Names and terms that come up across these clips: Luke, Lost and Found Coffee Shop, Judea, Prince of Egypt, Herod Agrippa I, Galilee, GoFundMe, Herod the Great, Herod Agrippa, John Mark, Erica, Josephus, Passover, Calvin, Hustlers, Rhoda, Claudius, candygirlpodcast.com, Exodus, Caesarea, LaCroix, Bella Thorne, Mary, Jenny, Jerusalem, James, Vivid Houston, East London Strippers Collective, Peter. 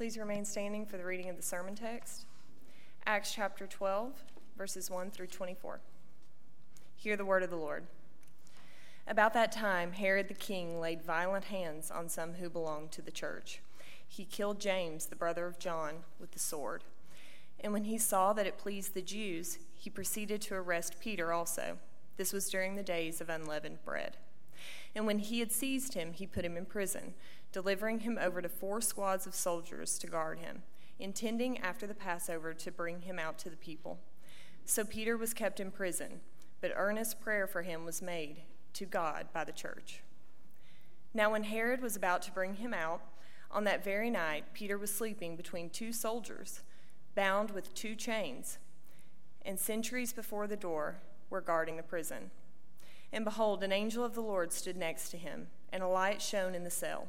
Please remain standing for the reading of the sermon text. Acts chapter 12, verses 1 through 24. Hear the word of the Lord. About that time, Herod the king laid violent hands on some who belonged to the church. He killed James, the brother of John, with the sword. And when he saw that it pleased the Jews, he proceeded to arrest Peter also. This was during the days of unleavened bread. And when he had seized him, he put him in prison, delivering him over to 4 squads of soldiers to guard him, intending after the Passover to bring him out to the people. So Peter was kept in prison, but earnest prayer for him was made to God by the church. Now when Herod was about to bring him out, on that very night Peter was sleeping between 2 soldiers, bound with 2 chains, and sentries before the door were guarding the prison. And behold, an angel of the Lord stood next to him, and a light shone in the cell.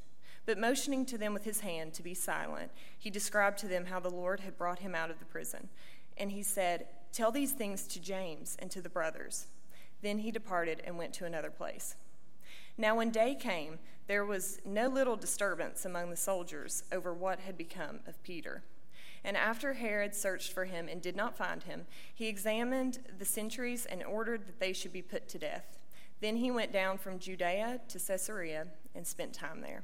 But motioning to them with his hand to be silent, he described to them how the Lord had brought him out of the prison. And he said, "Tell these things to James and to the brothers." Then he departed and went to another place. Now when day came, there was no little disturbance among the soldiers over what had become of Peter. And after Herod searched for him and did not find him, he examined the sentries and ordered that they should be put to death. Then he went down from Judea to Caesarea and spent time there.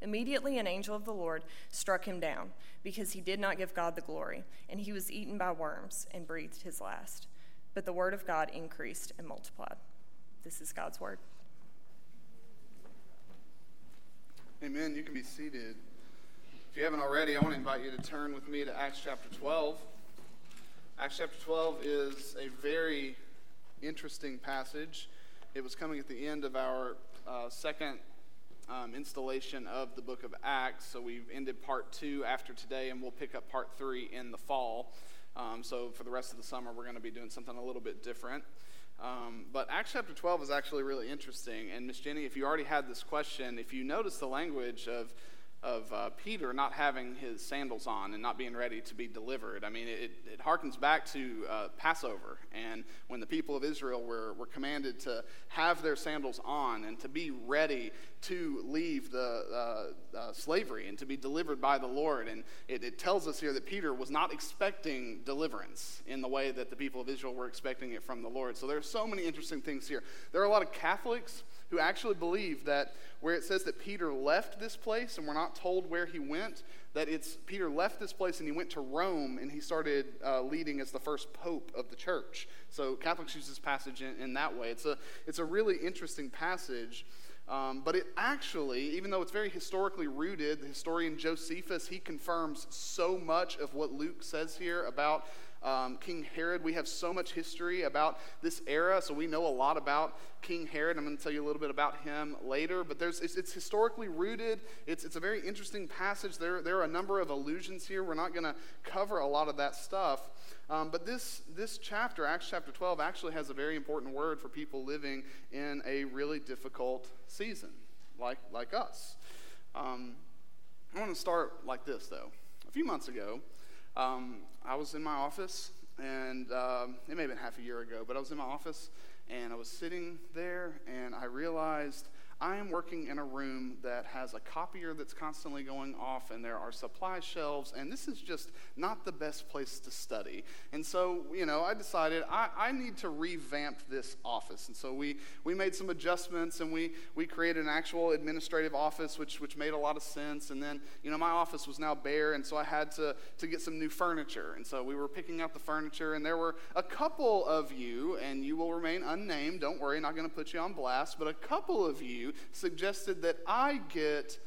Immediately an angel of the Lord struck him down, because he did not give God the glory, and he was eaten by worms and breathed his last. But the word of God increased and multiplied. This is God's word. Amen. You can be seated. If you haven't already, I want to invite you to turn with me to Acts chapter 12. Acts chapter 12 is a very interesting passage. It was coming at the end of our second installation of the book of Acts. So we've ended part 2 after today, and we'll pick up part 3 in the fall. So for the rest of the summer, we're going to be doing something a little bit different. But Acts chapter 12 is actually really interesting. And Miss Jenny, if you already had this question, if you notice the language of Peter not having his sandals on and not being ready to be delivered. I mean, it harkens back to Passover, and when the people of Israel were commanded to have their sandals on and to be ready to leave the slavery and to be delivered by the Lord. And it tells us here that Peter was not expecting deliverance in the way that the people of Israel were expecting it from the Lord. So there are so many interesting things here. There are a lot of Catholics who actually believe that where it says that Peter left this place, and we're not told where he went, that it's Peter left this place and he went to Rome and he started leading as the first pope of the church. So Catholics use this passage in that way. It's a really interesting passage. But it actually, even though it's very historically rooted, the historian Josephus, he confirms so much of what Luke says here about King Herod. We have so much history about this era, so we know a lot about King Herod. I'm going to tell you a little bit about him later, but it's historically rooted. It's a very interesting passage. There are a number of allusions here. We're not going to cover a lot of that stuff, but this chapter, Acts chapter 12, actually has a very important word for people living in a really difficult season like us. I want to start like this, though. A few months ago, I was in my office, and it may have been half a year ago, but I was in my office, and I was sitting there, and I realized I am working in a room that has a copier that's constantly going off, and there are supply shelves, and this is just not the best place to study. And so, I decided I need to revamp this office. And so we made some adjustments, and we created an actual administrative office, which made a lot of sense. And then, my office was now bare, and so I had to get some new furniture. And so we were picking out the furniture, and there were a couple of you, and you will remain unnamed. Don't worry, not going to put you on blast, but a couple of you suggested that I get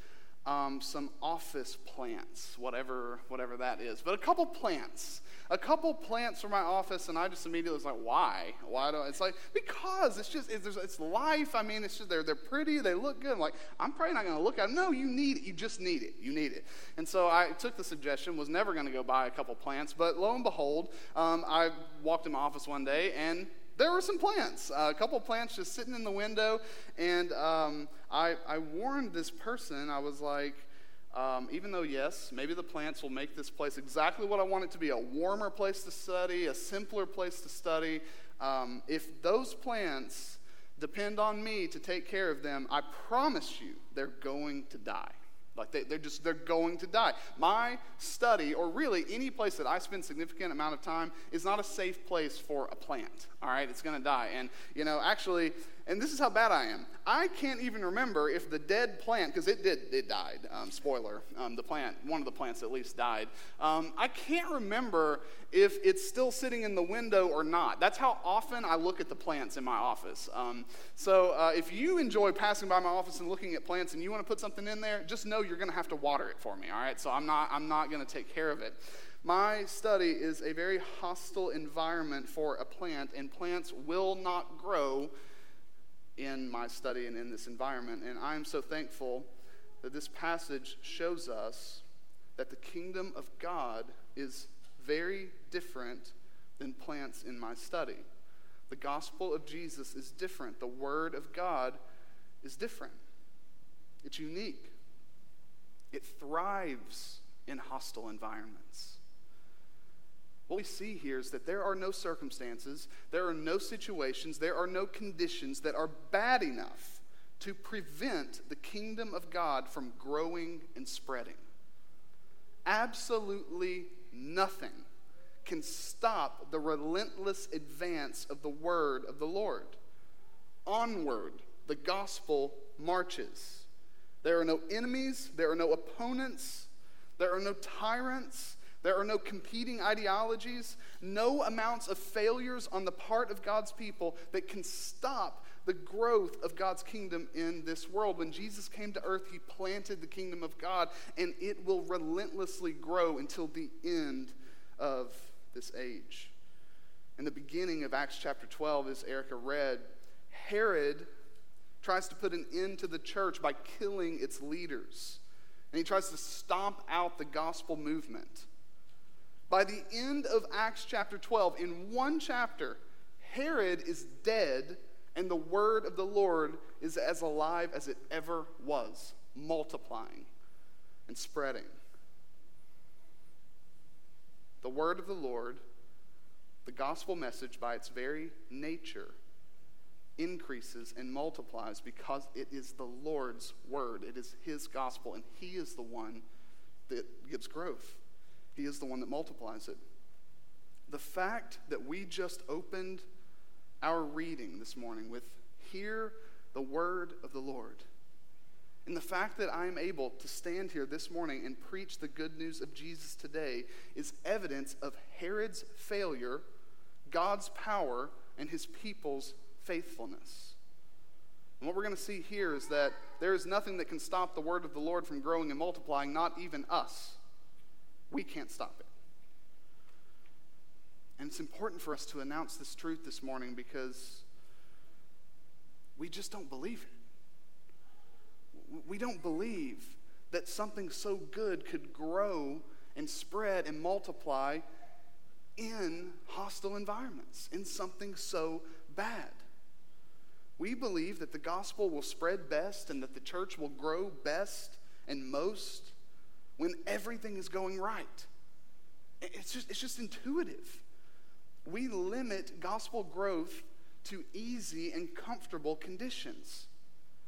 some office plants, whatever that is, but a couple plants for my office, and I just immediately was like, why do I? It's like, because it's life. I mean, it's just they're pretty, they look good. I'm like, I'm probably not going to look at them. No, you need it. You just need it. You need it. And so I took the suggestion, was never going to go buy a couple plants, but lo and behold, I walked in my office one day, and there were some plants, a couple plants just sitting in the window, and I warned this person. I was like, even though, yes, maybe the plants will make this place exactly what I want it to be, a warmer place to study, a simpler place to study, if those plants depend on me to take care of them, I promise you they're going to die. Like, they're going to die. My study, or really any place that I spend significant amount of time, is not a safe place for a plant, all right? It's going to die. And, and this is how bad I am. I can't even remember if the dead plant, because it died, spoiler, one of the plants at least died. I can't remember if it's still sitting in the window or not. That's how often I look at the plants in my office. So if you enjoy passing by my office and looking at plants and you want to put something in there, just know you're going to have to water it for me, all right? So I'm not going to take care of it. My study is a very hostile environment for a plant, and plants will not grow in my study and in this environment. And I am so thankful that this passage shows us that the kingdom of God is very different than plants in my study. The gospel of Jesus is different. The word of God is different. It's unique. It thrives in hostile environments. What we see here is that there are no circumstances, there are no situations, there are no conditions that are bad enough to prevent the kingdom of God from growing and spreading. Absolutely nothing can stop the relentless advance of the word of the Lord. Onward, the gospel marches. There are no enemies, there are no opponents, there are no tyrants. There are no competing ideologies, no amounts of failures on the part of God's people that can stop the growth of God's kingdom in this world. When Jesus came to earth, he planted the kingdom of God, and it will relentlessly grow until the end of this age. In the beginning of Acts chapter 12, as Erica read, Herod tries to put an end to the church by killing its leaders, and he tries to stomp out the gospel movement. By the end of Acts chapter 12, in one chapter, Herod is dead, and the word of the Lord is as alive as it ever was, multiplying and spreading. The word of the Lord, the gospel message, by its very nature, increases and multiplies because it is the Lord's word. It is his gospel, and he is the one that gives growth. He is the one that multiplies it. The fact that we just opened our reading this morning with "Hear the word of the Lord," and the fact that I am able to stand here this morning and preach the good news of Jesus today is evidence of Herod's failure, God's power, and his people's faithfulness. And what we're going to see here is that there is nothing that can stop the word of the Lord from growing and multiplying, not even us. We can't stop it. And it's important for us to announce this truth this morning because we just don't believe it. We don't believe that something so good could grow and spread and multiply in hostile environments, in something so bad. We believe that the gospel will spread best and that the church will grow best and most when everything is going right. It's just intuitive. We limit gospel growth to easy and comfortable conditions,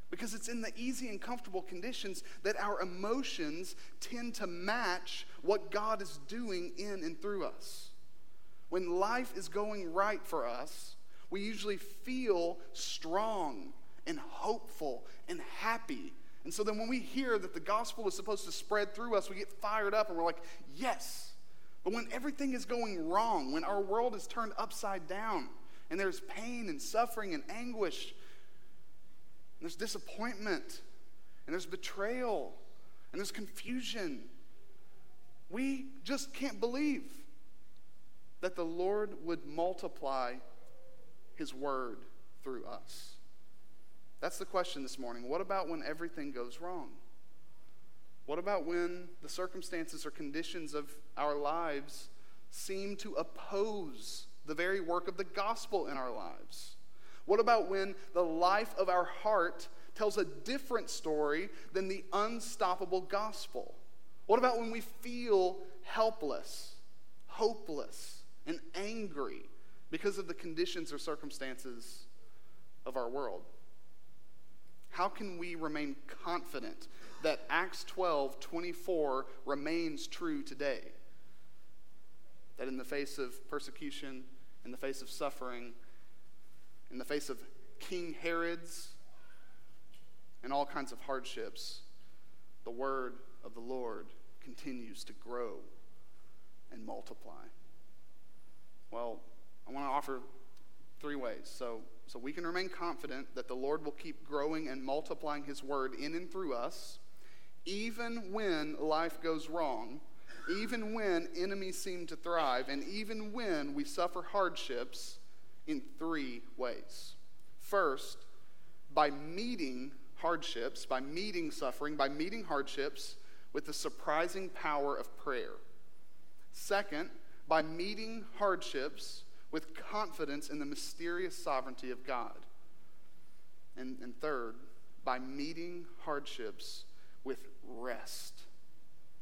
because it's in the easy and comfortable conditions that our emotions tend to match what God is doing in and through us. When life is going right for us, we usually feel strong and hopeful and happy. And so then when we hear that the gospel is supposed to spread through us, we get fired up and we're like, yes. But when everything is going wrong, when our world is turned upside down, and there's pain and suffering and anguish, and there's disappointment, and there's betrayal, and there's confusion, we just can't believe that the Lord would multiply his word through us. That's the question this morning. What about when everything goes wrong? What about when the circumstances or conditions of our lives seem to oppose the very work of the gospel in our lives? What about when the life of our heart tells a different story than the unstoppable gospel? What about when we feel helpless, hopeless, and angry because of the conditions or circumstances of our world? How can we remain confident that Acts 12:24 remains true today? That in the face of persecution, in the face of suffering, in the face of King Herod's and all kinds of hardships, the word of the Lord continues to grow and multiply. Well, I want to offer three ways. So we can remain confident that the Lord will keep growing and multiplying his word in and through us, even when life goes wrong, even when enemies seem to thrive, and even when we suffer hardships, in three ways. First, by meeting hardships, by meeting suffering, by meeting hardships with the surprising power of prayer. Second, by meeting hardships with confidence in the mysterious sovereignty of God. And third, by meeting hardships with rest,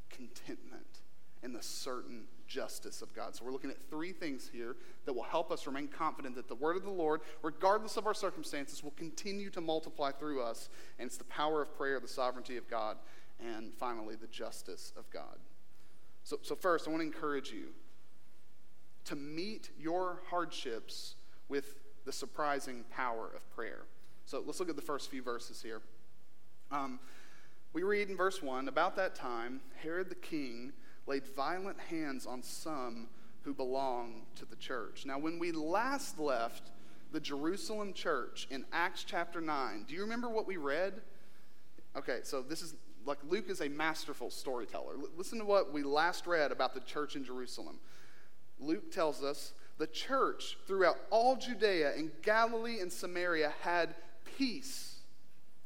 contentment, and the certain justice of God. So we're looking at three things here that will help us remain confident that the word of the Lord, regardless of our circumstances, will continue to multiply through us. And it's the power of prayer, the sovereignty of God, and finally, the justice of God. So first, I want to encourage you to meet your hardships with the surprising power of prayer. So let's look at the first few verses here. We read in verse 1, "About that time, Herod the king laid violent hands on some who belonged to the church." Now, when we last left the Jerusalem church in Acts chapter 9, do you remember what we read? Okay, so this is like Luke is a masterful storyteller. Listen to what we last read about the church in Jerusalem. Luke tells us, "The church throughout all Judea and Galilee and Samaria had peace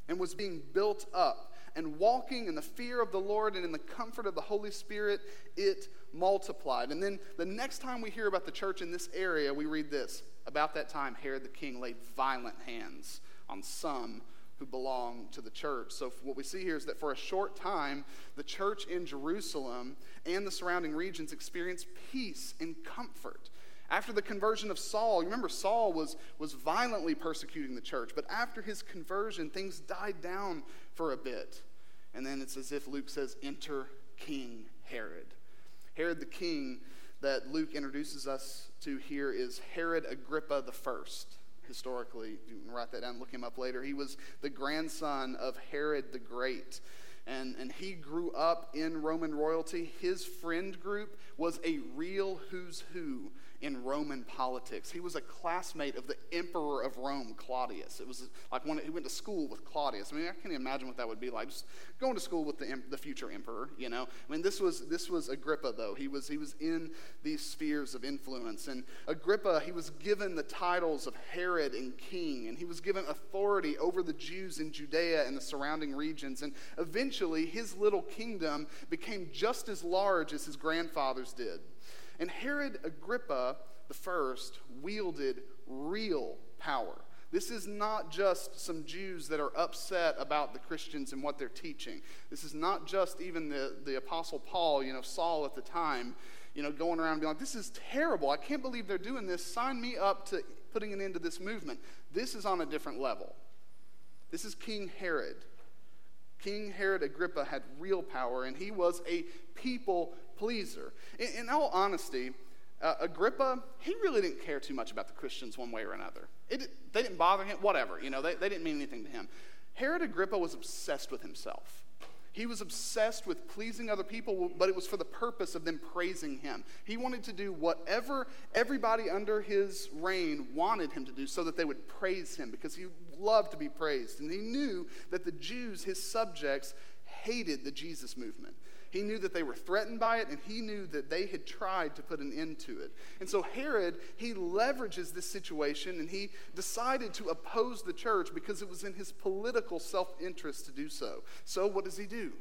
and was being built up, and walking in the fear of the Lord and in the comfort of the Holy Spirit, it multiplied." And then the next time we hear about the church in this area, we read this: "About that time, Herod the king laid violent hands on some who belonged to the church." So what we see here is that for a short time, the church in Jerusalem and the surrounding regions experienced peace and comfort. After the conversion of Saul, you remember Saul was violently persecuting the church, but after his conversion, things died down for a bit. And then it's as if Luke says, "Enter King Herod." Herod the king that Luke introduces us to here is Herod Agrippa I. Historically, you can write that down, look him up later. He was the grandson of Herod the Great. And he grew up in Roman royalty. His friend group was a real who's who in Roman politics. He was a classmate of the emperor of Rome, Claudius. It was like he went to school with Claudius. I mean, I can't imagine what that would be like, just going to school with the future emperor, you know. I mean, this was Agrippa, though. He was in these spheres of influence. And Agrippa, he was given the titles of Herod and king, and he was given authority over the Jews in Judea and the surrounding regions. And eventually, his little kingdom became just as large as his grandfather's did. And Herod Agrippa I wielded real power. This is not just some Jews that are upset about the Christians and what they're teaching. This is not just even the Apostle Paul, you know, Saul at the time, you know, going around and being like, this is terrible. I can't believe they're doing this. Sign me up to putting an end to this movement. This is on a different level. This is King Herod. King Herod Agrippa had real power, and he was a people pleaser. In all honesty, Agrippa, he really didn't care too much about the Christians one way or another. They didn't bother him, whatever. You know, they didn't mean anything to him. Herod Agrippa was obsessed with himself. He was obsessed with pleasing other people, but it was for the purpose of them praising him. He wanted to do whatever everybody under his reign wanted him to do so that they would praise him, because he loved to be praised. And he knew that the Jews, his subjects, hated the Jesus movement. He knew that they were threatened by it, and he knew that they had tried to put an end to it. And so Herod, he leverages this situation, and he decided to oppose the church because it was in his political self-interest to do so. So what does he do?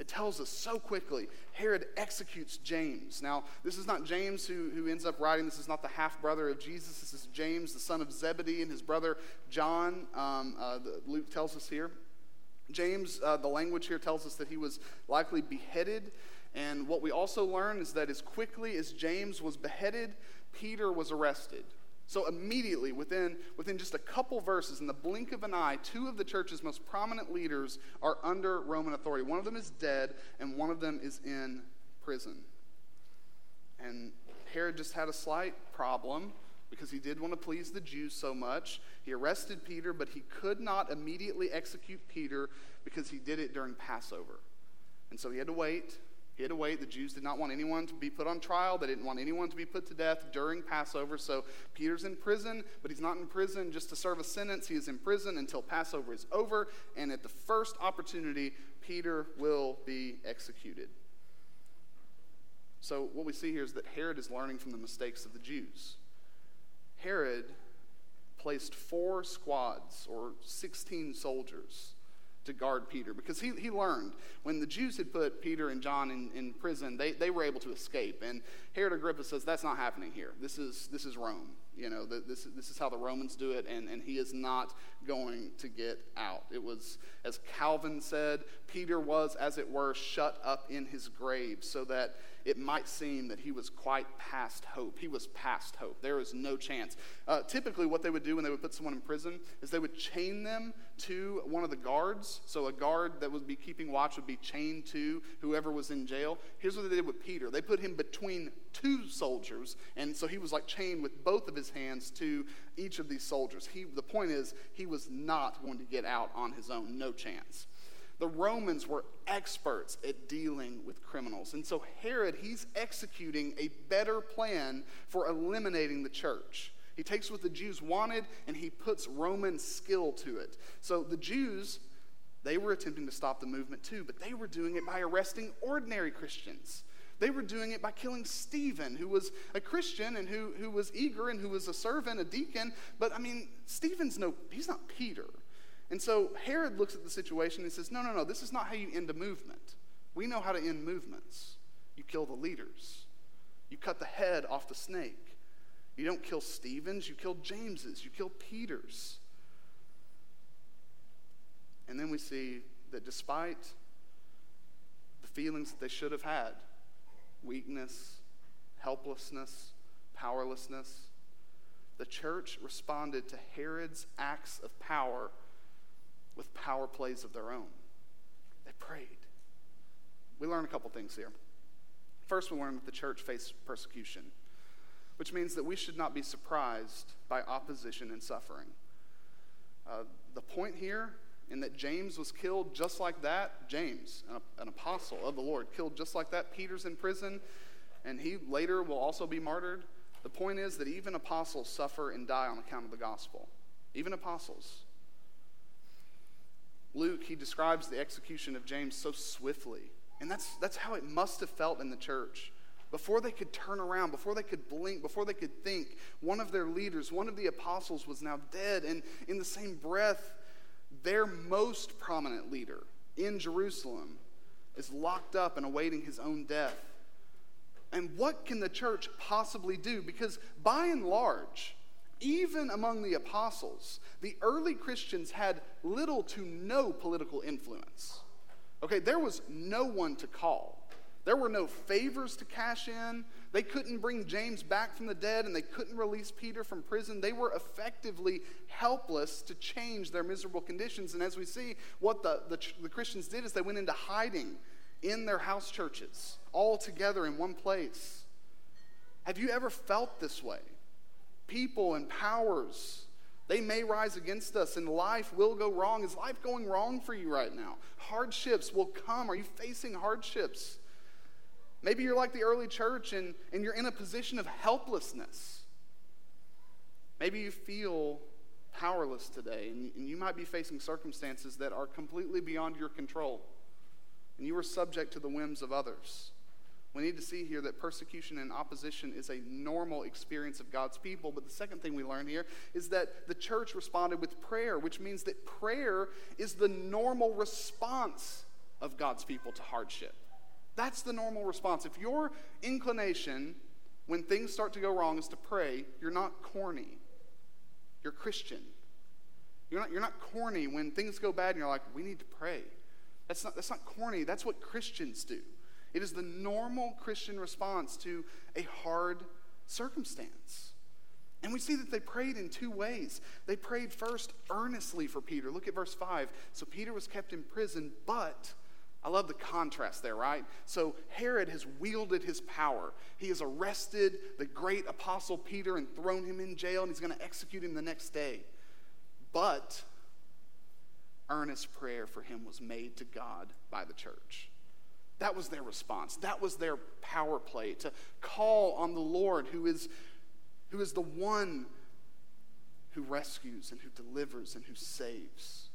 It tells us so quickly. Herod executes James. Now, this is not James who ends up writing. This is not the half-brother of Jesus. This is James, the son of Zebedee, and his brother John, Luke tells us here. James, the language here tells us that he was likely beheaded. And what we also learn is that as quickly as James was beheaded, Peter was arrested. So immediately, within just a couple verses, in the blink of an eye, two of the church's most prominent leaders are under Roman authority. One of them is dead, and one of them is in prison. And Herod just had a slight problem, because he did want to please the Jews so much. He arrested Peter, but he could not immediately execute Peter because he did it during Passover. And so he had to wait. The Jews did not want anyone to be put on trial. They didn't want anyone to be put to death during Passover. So Peter's in prison, but he's not in prison just to serve a sentence. He is in prison until Passover is over. And at the first opportunity, Peter will be executed. So what we see here is that Herod is learning from the mistakes of the Jews. Herod placed 4 squads, or 16 soldiers, to guard Peter, because he learned. When the Jews had put Peter and John in prison, they were able to escape. And Herod Agrippa says, that's not happening here. This is Rome. You know, this is how the Romans do it, and he is not going to get out. It was, as Calvin said, Peter was, as it were, shut up in his grave, so that it might seem that he was quite past hope. He was past hope. There is no chance. Typically, what they would do when they would put someone in prison is they would chain them to one of the guards. So a guard that would be keeping watch would be chained to whoever was in jail. Here's what they did with Peter. They put him between 2 soldiers, and so he was like chained with both of his hands to each of these soldiers. The point is, he was not going to get out on his own. No chance. The Romans were experts at dealing with criminals. And so Herod, he's executing a better plan for eliminating the church. He takes what the Jews wanted, and he puts Roman skill to it. So the Jews, they were attempting to stop the movement too, but they were doing it by arresting ordinary Christians. They were doing it by killing Stephen, who was a Christian and who was eager and who was a servant, a deacon. But, I mean, he's not Peter. And so Herod looks at the situation and says, no, this is not how you end a movement. We know how to end movements. You kill the leaders. You cut the head off the snake. You don't kill Stephen's, you kill James's, you kill Peter's. And then we see that despite the feelings that they should have had, weakness, helplessness, powerlessness, the church responded to Herod's acts of power with power plays of their own. They prayed. We learn a couple things here. First, we learn that the church faced persecution, which means that we should not be surprised by opposition and suffering. The point here, in that James was killed just like that, James, an apostle of the Lord, killed just like that. Peter's in prison, and he later will also be martyred. The point is that even apostles suffer and die on account of the gospel. Even apostles. Luke, he describes the execution of James so swiftly. And that's how it must have felt in the church. Before they could turn around, before they could blink, before they could think, one of their leaders, one of the apostles was now dead. And in the same breath, their most prominent leader in Jerusalem is locked up and awaiting his own death. And what can the church possibly do? Because by and large, even among the apostles, the early Christians had little to no political influence. Okay, there was no one to call. There were no favors to cash in. They couldn't bring James back from the dead, and they couldn't release Peter from prison. They were effectively helpless to change their miserable conditions. And as we see, what the Christians did is they went into hiding in their house churches, all together in one place. Have you ever felt this way? People and powers, they may rise against us, and life will go wrong. Is life going wrong for you right now? Hardships will come. Are you facing hardships? Maybe you're like the early church and you're in a position of helplessness. Maybe you feel powerless today, and you might be facing circumstances that are completely beyond your control, and you are subject to the whims of others. We need to see here that persecution and opposition is a normal experience of God's people. But the second thing we learn here is that the church responded with prayer, which means that prayer is the normal response of God's people to hardship. That's the normal response. If your inclination when things start to go wrong is to pray, you're not corny. You're Christian. You're not corny when things go bad and you're like, we need to pray. That's not corny. That's what Christians do. It is the normal Christian response to a hard circumstance. And we see that they prayed in two ways. They prayed first earnestly for Peter. Look at verse 5. So Peter was kept in prison, but I love the contrast there, right? So Herod has wielded his power. He has arrested the great apostle Peter and thrown him in jail, and he's going to execute him the next day. But earnest prayer for him was made to God by the church. That was their response. That was their power play, to call on the Lord who is the one who rescues and who delivers and who saves.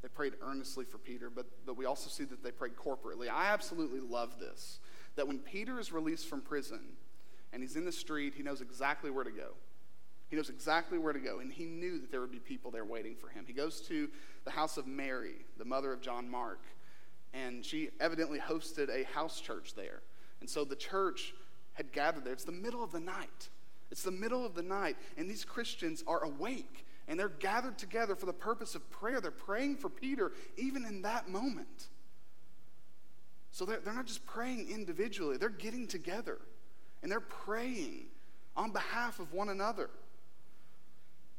They prayed earnestly for Peter, but we also see that they prayed corporately. I absolutely love this, that when Peter is released from prison and he's in the street, he knows exactly where to go. He knows exactly where to go, and he knew that there would be people there waiting for him. He goes to the house of Mary, the mother of John Mark, and she evidently hosted a house church there. And so the church had gathered there. It's the middle of the night. It's the middle of the night, and these Christians are awake. And they're gathered together for the purpose of prayer. They're praying for Peter even in that moment. So they're not just praying individually. They're getting together. And they're praying on behalf of one another.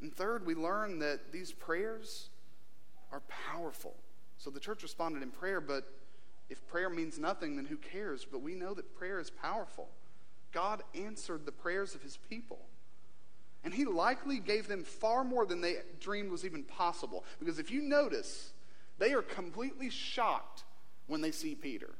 And third, we learn that these prayers are powerful. So the church responded in prayer, but if prayer means nothing, then who cares? But we know that prayer is powerful. God answered the prayers of his people. And he likely gave them far more than they dreamed was even possible. Because if you notice, they are completely shocked when they see Peter.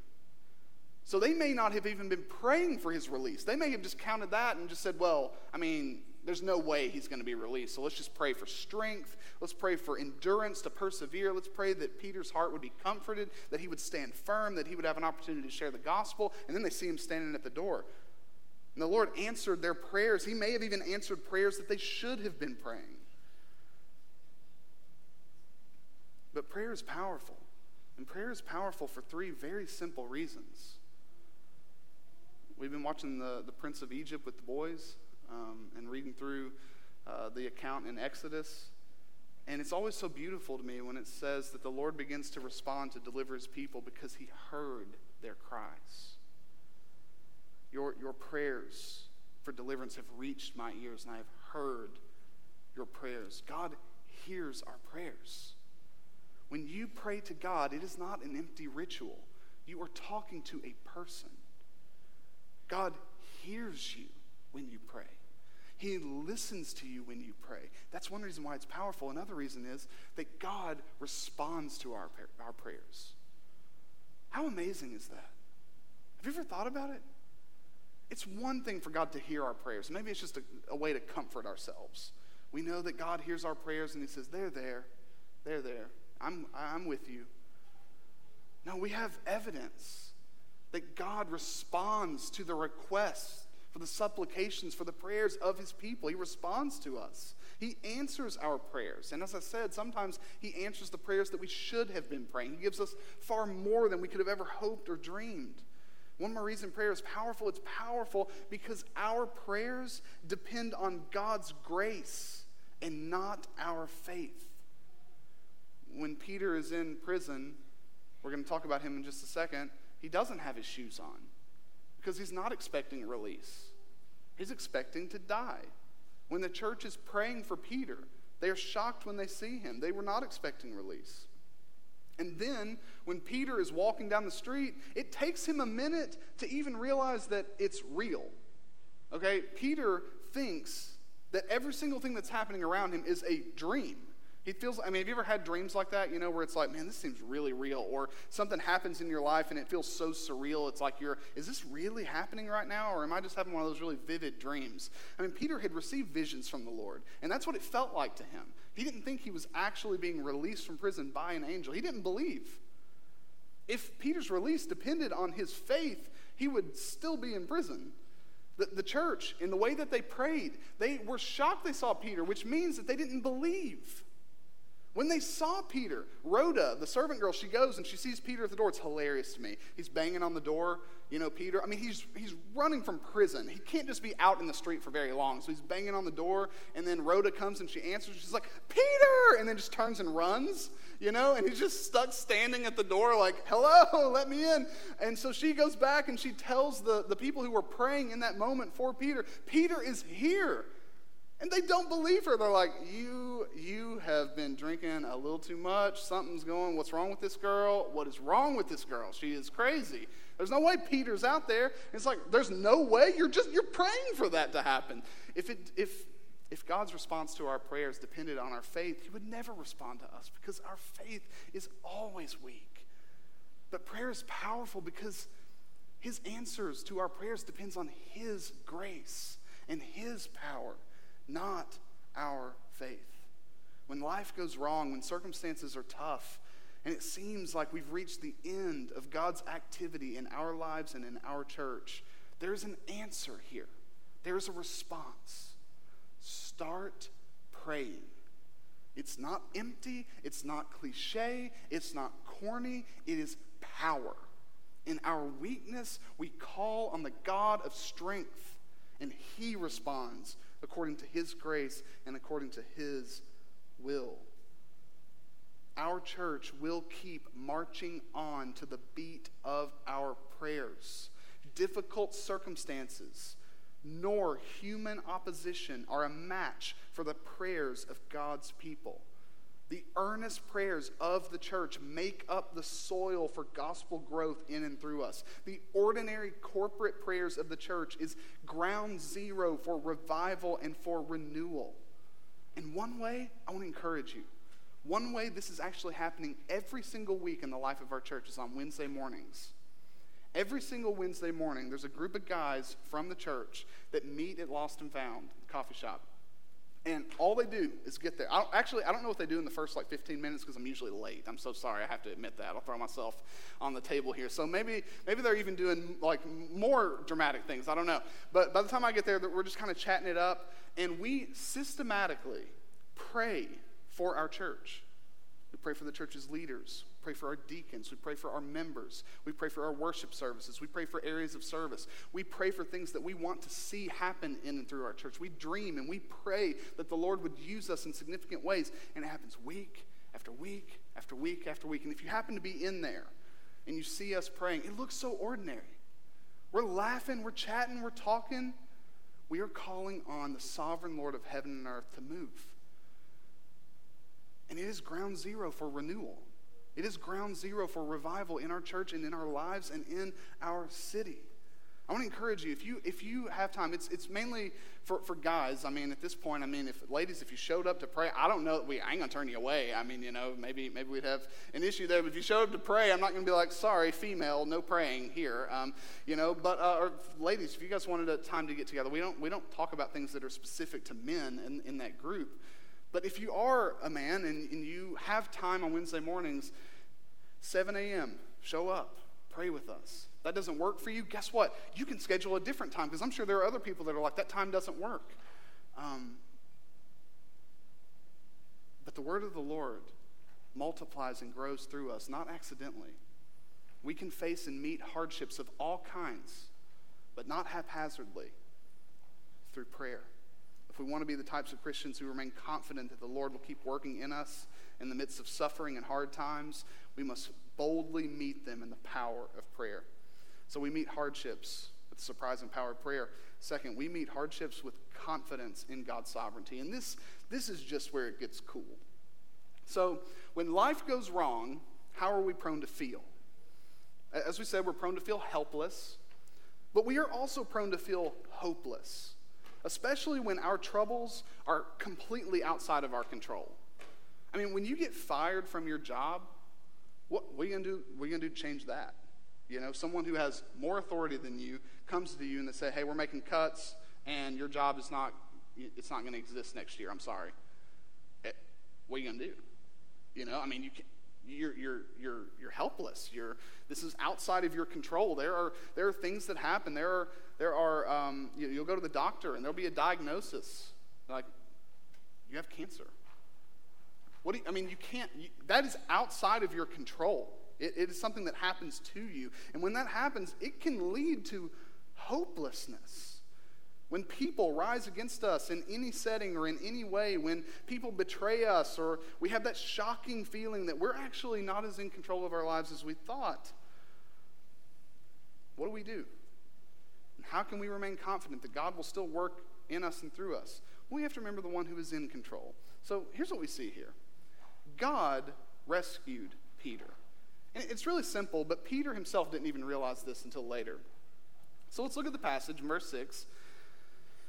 So they may not have even been praying for his release. They may have just counted that and just said, well, I mean, there's no way he's going to be released. So let's just pray for strength. Let's pray for endurance to persevere. Let's pray that Peter's heart would be comforted, that he would stand firm, that he would have an opportunity to share the gospel. And then they see him standing at the door. And the Lord answered their prayers. He may have even answered prayers that they should have been praying. But prayer is powerful. And prayer is powerful for three very simple reasons. We've been watching the Prince of Egypt with the boys and reading through the account in Exodus. And it's always so beautiful to me when it says that the Lord begins to respond to deliver his people because he heard their cries. Your prayers for deliverance have reached my ears, and I have heard your prayers. God hears our prayers. When you pray to God, it is not an empty ritual. You are talking to a person. God hears you when you pray. He listens to you when you pray. That's one reason why it's powerful. Another reason is that God responds to our prayers. How amazing is that? Have you ever thought about it? It's one thing for God to hear our prayers. Maybe it's just a way to comfort ourselves. We know that God hears our prayers and he says, they're there. I'm with you. No, we have evidence that God responds to the requests, for the supplications, for the prayers of his people. He responds to us. He answers our prayers. And as I said, sometimes he answers the prayers that we should have been praying. He gives us far more than we could have ever hoped or dreamed. One more reason prayer is powerful. It's powerful because our prayers depend on God's grace and not our faith. When Peter is in prison, we're going to talk about him in just a second, he doesn't have his shoes on because he's not expecting release. He's expecting to die. When the church is praying for Peter, they are shocked when they see him. They were not expecting release. And then, when Peter is walking down the street, it takes him a minute to even realize that it's real. Okay? Peter thinks that every single thing that's happening around him is a dream. He feels, have you ever had dreams like that, where it's like, man, this seems really real, or something happens in your life and it feels so surreal, it's like is this really happening right now, or am I just having one of those really vivid dreams? Peter had received visions from the Lord, and that's what it felt like to him. He didn't think he was actually being released from prison by an angel. He didn't believe. If Peter's release depended on his faith, he would still be in prison. The church, in the way that they prayed, they were shocked they saw Peter, which means that they didn't believe. When they saw Peter, Rhoda, the servant girl, she goes and she sees Peter at the door. It's hilarious to me. He's banging on the door. Peter, he's running from prison. He can't just be out in the street for very long. So he's banging on the door, and then Rhoda comes and she answers. She's like, Peter, and then just turns and runs, and he's just stuck standing at the door like, hello, let me in. And so she goes back and she tells the people who were praying in that moment for Peter, Peter is here. And they don't believe her. They're like, you have been drinking a little too much. Something's going, what's wrong with this girl? What is wrong with this girl? She is crazy. There's no way Peter's out there. It's like, there's no way. You're praying for that to happen. If God's response to our prayers depended on our faith, he would never respond to us because our faith is always weak. But prayer is powerful because his answers to our prayers depends on his grace and his power, not our faith. When life goes wrong, when circumstances are tough, and it seems like we've reached the end of God's activity in our lives and in our church, there is an answer here. There is a response. Start praying. It's not empty. It's not cliche. It's not corny. It is power. In our weakness, we call on the God of strength, and he responds according to his grace and according to his will. Our church will keep marching on to the beat of our prayers. Difficult circumstances nor human opposition are a match for the prayers of God's people. The earnest prayers of the church make up the soil for gospel growth in and through us. The ordinary corporate prayers of the church is ground zero for revival and for renewal. And one way, I want to encourage you, one way this is actually happening every single week in the life of our church is on Wednesday mornings. Every single Wednesday morning, there's a group of guys from the church that meet at Lost and Found Coffee Shop. And all they do is get there. I don't know what they do in the first 15 minutes because I'm usually late. I'm so sorry. I have to admit that. I'll throw myself on the table here. So maybe they're even doing more dramatic things. I don't know. But by the time I get there, we're just kind of chatting it up. And we systematically pray for our church. We pray for the church's leaders. We pray for our deacons. We pray for our members. We pray for our worship services. We pray for areas of service. We pray for things that we want to see happen in and through our church. We dream and we pray that the Lord would use us in significant ways. And it happens week after week after week after week. And if you happen to be in there and you see us praying, it looks so ordinary. We're laughing, we're chatting, we're talking. We are calling on the sovereign Lord of heaven and earth to move. And it is ground zero for renewal. It is ground zero for revival in our church and in our lives and in our city. I want to encourage you, if you have time, it's mainly for guys. I mean, at this point, I mean, if ladies, if you showed up to pray, I don't know that I ain't going to turn you away. I mean, you know, maybe we'd have an issue there. But if you showed up to pray, I'm not going to be like, sorry, female, no praying here. You know, but or ladies, if you guys wanted a time to get together, we don't talk about things that are specific to men in that group. But if you are a man and you have time on Wednesday mornings, 7 a.m., show up, pray with us. That doesn't work for you, guess what? You can schedule a different time, because I'm sure there are other people that are like, that time doesn't work. But the word of the Lord multiplies and grows through us, not accidentally. We can face and meet hardships of all kinds, but not haphazardly, through prayer. If we want to be the types of Christians who remain confident that the Lord will keep working in us in the midst of suffering and hard times, we must boldly meet them in the power of prayer. So we meet hardships with the surprise and power of prayer. Second, we meet hardships with confidence in God's sovereignty. And this is just where it gets cool. So when life goes wrong, how are we prone to feel? As we said, we're prone to feel helpless, but we are also prone to feel hopeless, especially when our troubles are completely outside of our control. I mean, when you get fired from your job, what are you going to do? What are you going to do to change that? You know, someone who has more authority than you comes to you and they say, hey, we're making cuts and your job is not going to exist next year. I'm sorry. What are you going to do? You know, I mean, you're helpless. This is outside of your control. There are things that happen. There are you'll go to the doctor and there'll be a diagnosis like you have cancer. That is outside of your control. It is something that happens to you. And when that happens, it can lead to hopelessness. When people rise against us in any setting or in any way, when people betray us, or we have that shocking feeling that we're actually not as in control of our lives as we thought, what do? And how can we remain confident that God will still work in us and through us? We have to remember the one who is in control. So here's what we see here. God rescued Peter. And it's really simple, but Peter himself didn't even realize this until later. So let's look at the passage in verse 6.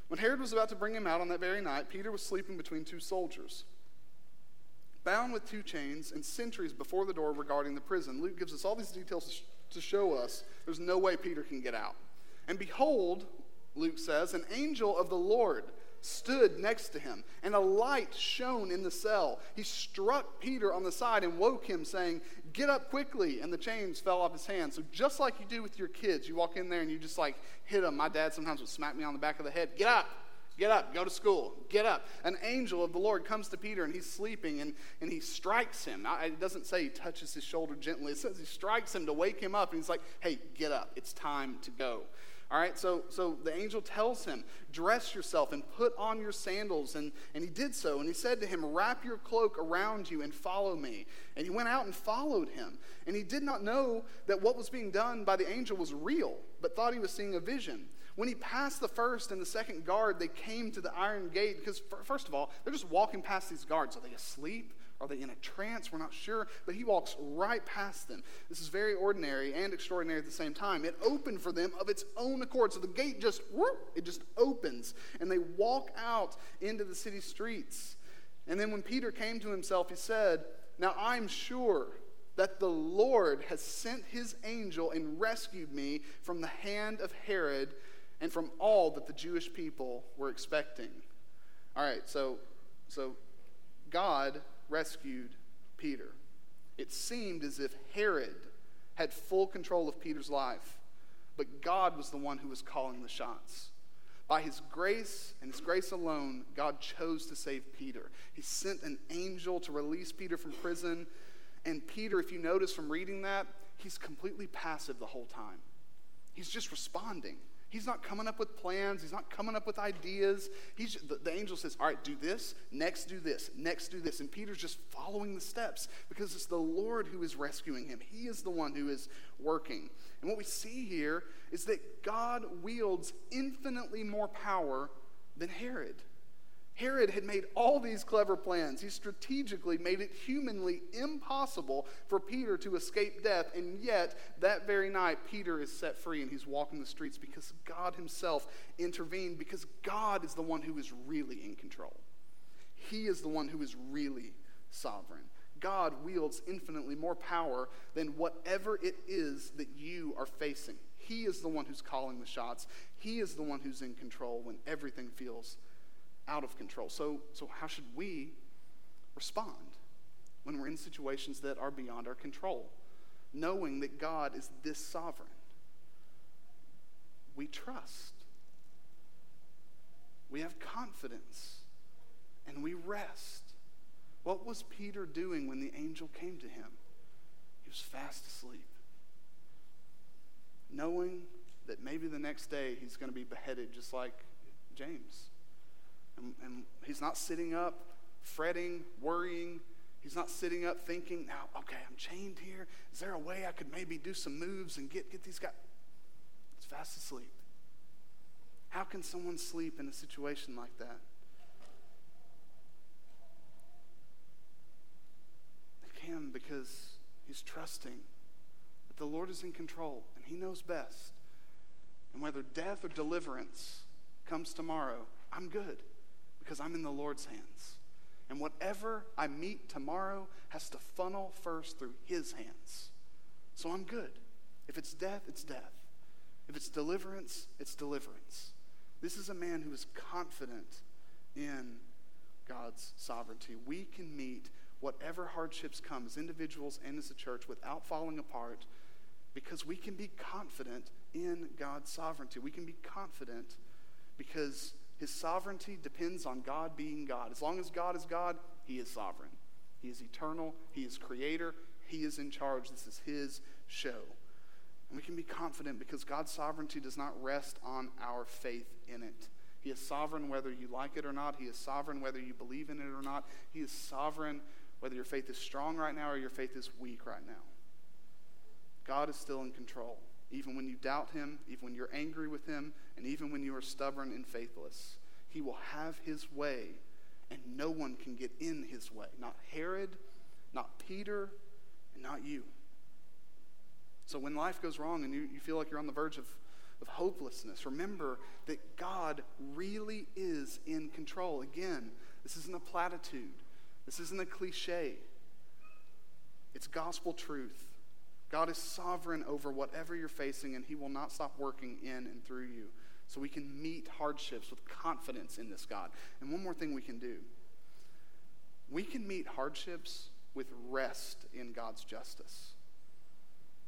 When Herod was about to bring him out on that very night, Peter was sleeping between two soldiers, bound with two chains, and sentries before the door regarding the prison. Luke gives us all these details to show us there's no way Peter can get out. And behold, Luke says, an angel of the Lord stood next to him, and a light shone in the cell. He struck Peter on the side and woke him, saying, get up quickly. And the chains fell off his hands. So just like you do with your kids, you walk in there and you just like hit them. My dad sometimes would smack me on the back of the head. Get up, go to school, get up. An angel of the Lord comes to Peter, and he's sleeping, and he strikes him. It doesn't say he touches his shoulder gently. It says he strikes him to wake him up, and he's like, hey, get up, it's time to go. All right, so the angel tells him, dress yourself and put on your sandals. And he did so, and he said to him, wrap your cloak around you and follow me. And he went out and followed him. And he did not know that what was being done by the angel was real, but thought he was seeing a vision. When he passed the first and the second guard, they came to the iron gate, because first of all, they're just walking past these guards. Are they asleep? Are they in a trance? We're not sure, but he walks right past them. This is very ordinary and extraordinary at the same time. It opened for them of its own accord. So the gate just opens, and they walk out into the city streets. And then when Peter came to himself, he said, now I'm sure that the Lord has sent his angel and rescued me from the hand of Herod and from all that the Jewish people were expecting. All right, so God rescued Peter. It seemed as if Herod had full control of Peter's life, but God was the one who was calling the shots. By his grace and his grace alone, God chose to save Peter. He sent an angel to release Peter from prison, and Peter, if you notice from reading that, he's completely passive the whole time. He's just responding. He's not coming up with plans. He's not coming up with ideas. The angel says, all right, do this, next do this, next do this. And Peter's just following the steps, because it's the Lord who is rescuing him. He is the one who is working. And what we see here is that God wields infinitely more power than Herod. Herod had made all these clever plans. He strategically made it humanly impossible for Peter to escape death, and yet that very night Peter is set free and he's walking the streets because God himself intervened, because God is the one who is really in control. He is the one who is really sovereign. God wields infinitely more power than whatever it is that you are facing. He is the one who's calling the shots. He is the one who's in control when everything feels out of control. So how should we respond when we're in situations that are beyond our control? Knowing that God is this sovereign, we trust, we have confidence, and we rest. What was Peter doing when the angel came to him? He was fast asleep, knowing that maybe the next day he's going to be beheaded just like James. And he's not sitting up fretting, worrying. He's not sitting up thinking, now, okay, I'm chained here. Is there a way I could maybe do some moves and get these guys? He's fast asleep. How can someone sleep in a situation like that? They can, because he's trusting that the Lord is in control and he knows best. And whether death or deliverance comes tomorrow, I'm good because I'm in the Lord's hands. And whatever I meet tomorrow has to funnel first through his hands. So I'm good. If it's death, it's death. If it's deliverance, it's deliverance. This is a man who is confident in God's sovereignty. We can meet whatever hardships come as individuals and as a church without falling apart, because we can be confident in God's sovereignty. We can be confident because his sovereignty depends on God being God. As long as God is God, he is sovereign. He is eternal. He is creator. He is in charge. This is his show. And we can be confident because God's sovereignty does not rest on our faith in it. He is sovereign whether you like it or not. He is sovereign whether you believe in it or not. He is sovereign whether your faith is strong right now or your faith is weak right now. God is still in control. Even when you doubt him, even when you're angry with him, and even when you are stubborn and faithless, he will have his way, and no one can get in his way. Not Herod, not Peter, and not you. So when life goes wrong and you feel like you're on the verge of hopelessness, remember that God really is in control. Again, this isn't a platitude. This isn't a cliche. It's gospel truth. God is sovereign over whatever you're facing, and he will not stop working in and through you. So we can meet hardships with confidence in this God. And one more thing we can do. We can meet hardships with rest in God's justice.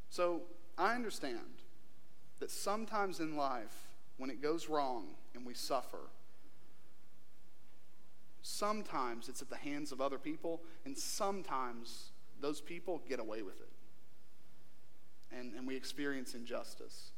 So I understand that sometimes in life, when it goes wrong and we suffer, sometimes it's at the hands of other people, and sometimes those people get away with it. And we experience injustice.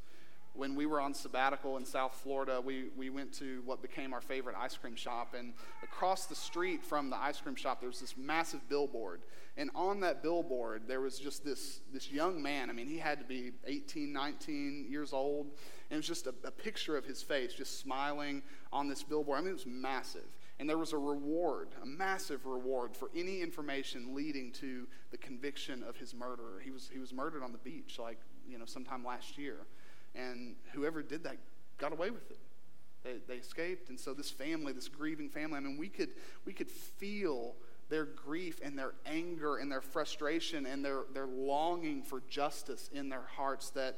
When we were on sabbatical in South Florida, we went to what became our favorite ice cream shop, and across the street from the ice cream shop, there was this massive billboard. And on that billboard, there was just this young man. I mean, he had to be 18, 19 years old. And it was just a picture of his face just smiling on this billboard. I mean, it was massive. And there was a reward, a massive reward, for any information leading to the conviction of his murderer. He was murdered on the beach, sometime last year. And whoever did that got away with it. They escaped. And so this family, this grieving family, I mean, we could feel their grief and their anger and their frustration and their longing for justice in their hearts that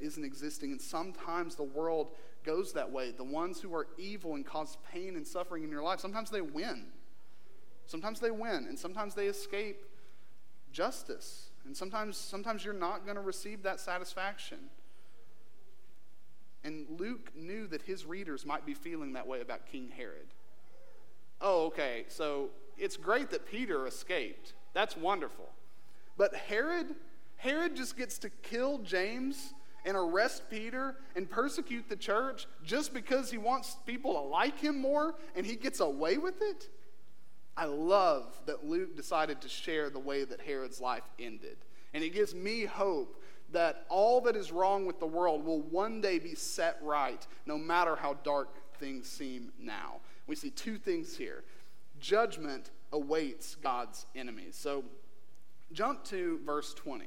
isn't existing. And sometimes the world goes that way. The ones who are evil and cause pain and suffering in your life, sometimes they win. Sometimes they win, and sometimes they escape justice. And sometimes you're not going to receive that satisfaction. And Luke knew that his readers might be feeling that way about King Herod. Oh, okay, so it's great that Peter escaped. That's wonderful. But Herod just gets to kill James and arrest Peter and persecute the church just because he wants people to like him more, and he gets away with it? I love that Luke decided to share the way that Herod's life ended. And it gives me hope that all that is wrong with the world will one day be set right, no matter how dark things seem now. we see two things here. Judgment awaits God's enemies. So jump to verse 20.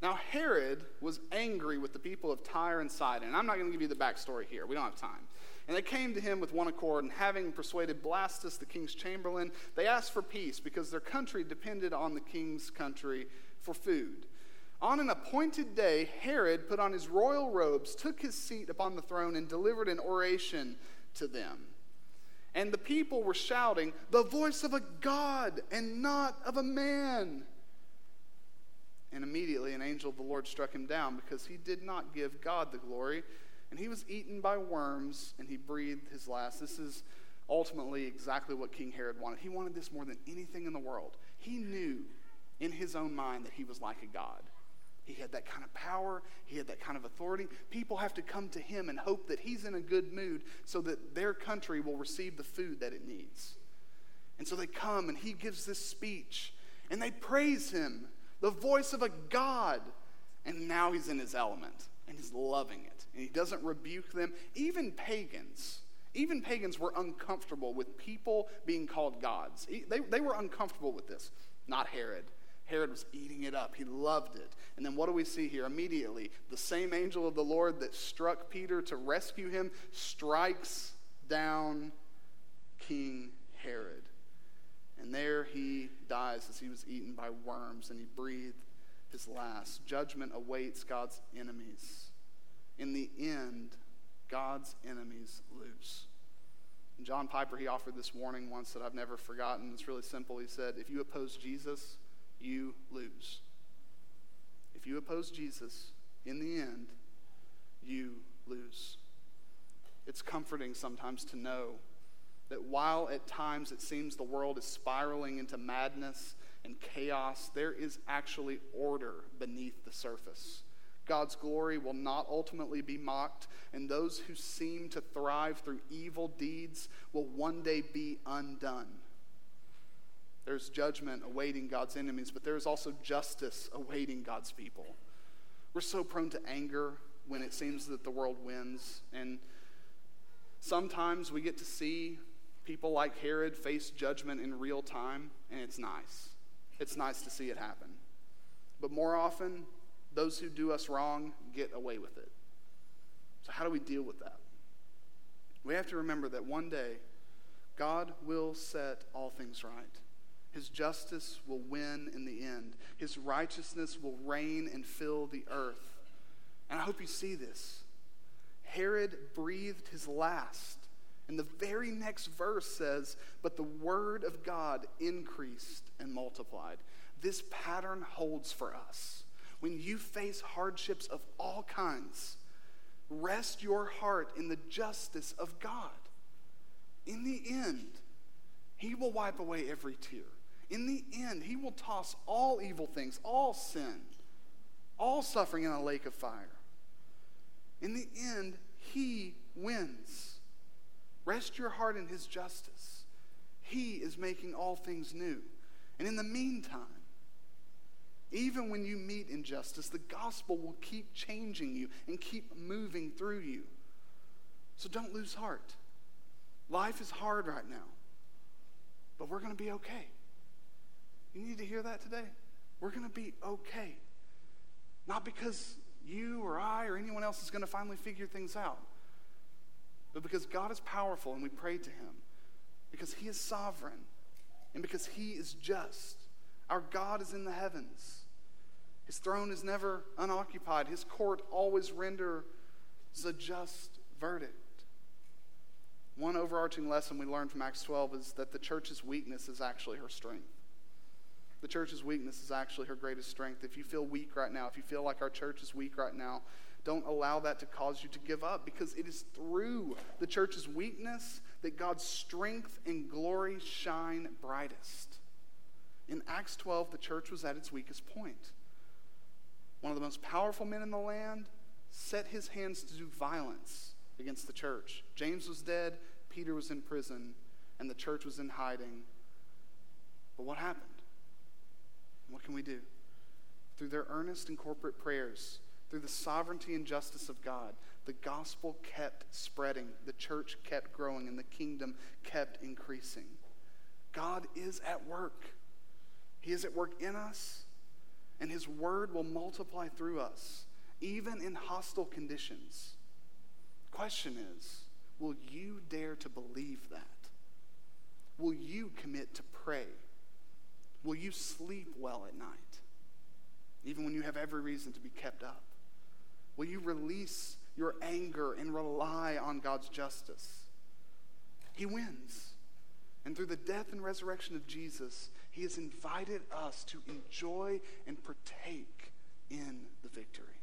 Now Herod was angry with the people of Tyre and Sidon. And I'm not going to give you the backstory here. We don't have time. And they came to him with one accord, and having persuaded Blastus, the king's chamberlain, they asked for peace because their country depended on the king's country for food. On an appointed day, Herod put on his royal robes, took his seat upon the throne, and delivered an oration to them. And the people were shouting, "The voice of a God and not of a man." And immediately an angel of the Lord struck him down because he did not give God the glory. And he was eaten by worms, and he breathed his last. This is ultimately exactly what King Herod wanted. He wanted this more than anything in the world. He knew in his own mind that he was like a god. He had that kind of power. He had that kind of authority. People have to come to him and hope that he's in a good mood so that their country will receive the food that it needs. And so they come, and he gives this speech, and they praise him, the voice of a god. And now he's in his element, and he's loving it. And he doesn't rebuke them. Even pagans were uncomfortable with people being called gods. They were uncomfortable with this. Not Herod. Herod was eating it up. He loved it. And then what do we see here? Immediately, the same angel of the Lord that struck Peter to rescue him strikes down King Herod. And there he dies as he was eaten by worms, and he breathed his last. Judgment awaits God's enemies. In the end, God's enemies lose. And John Piper, he offered this warning once that I've never forgotten. It's really simple. He said, if you oppose Jesus, you lose. If you oppose Jesus, in the end, you lose. It's comforting sometimes to know that while at times it seems the world is spiraling into madness and chaos, there is actually order beneath the surface. God's glory will not ultimately be mocked, and those who seem to thrive through evil deeds will one day be undone. There's judgment awaiting God's enemies, but there is also justice awaiting God's people. We're so prone to anger when it seems that the world wins, and sometimes we get to see people like Herod face judgment in real time, and it's nice. It's nice to see it happen. But more often, those who do us wrong get away with it. So how do we deal with that? We have to remember that one day, God will set all things right. His justice will win in the end. His righteousness will reign and fill the earth. And I hope you see this. Herod breathed his last. And the very next verse says, "But the word of God increased and multiplied." This pattern holds for us. When you face hardships of all kinds, rest your heart in the justice of God. In the end, he will wipe away every tear. In the end, he will toss all evil things, all sin, all suffering in a lake of fire. In the end, he wins. Rest your heart in his justice. He is making all things new. And in the meantime, even when you meet injustice, the gospel will keep changing you and keep moving through you. So don't lose heart. Life is hard right now, but we're going to be okay. You need to hear that today. We're going to be okay. Not because you or I or anyone else is going to finally figure things out, but because God is powerful and we pray to him, because he is sovereign, and because he is just. Our God is in the heavens. His throne is never unoccupied. His court always renders a just verdict. One overarching lesson we learned from Acts 12 is that the church's weakness is actually her strength. The church's weakness is actually her greatest strength. If you feel weak right now, if you feel like our church is weak right now, don't allow that to cause you to give up, because it is through the church's weakness that God's strength and glory shine brightest. In Acts 12, the church was at its weakest point. One of the most powerful men in the land set his hands to do violence against the church. James was dead, Peter was in prison, and the church was in hiding. But what happened? What can we do? Through their earnest and corporate prayers, through the sovereignty and justice of God, the gospel kept spreading, the church kept growing, and the kingdom kept increasing. God is at work. He is at work in us, and his word will multiply through us, even in hostile conditions. Question is, will you dare to believe that? Will you commit to pray? Will you sleep well at night, even when you have every reason to be kept up? Will you release your anger and rely on God's justice? He wins. And through the death and resurrection of Jesus, he has invited us to enjoy and partake in the victory.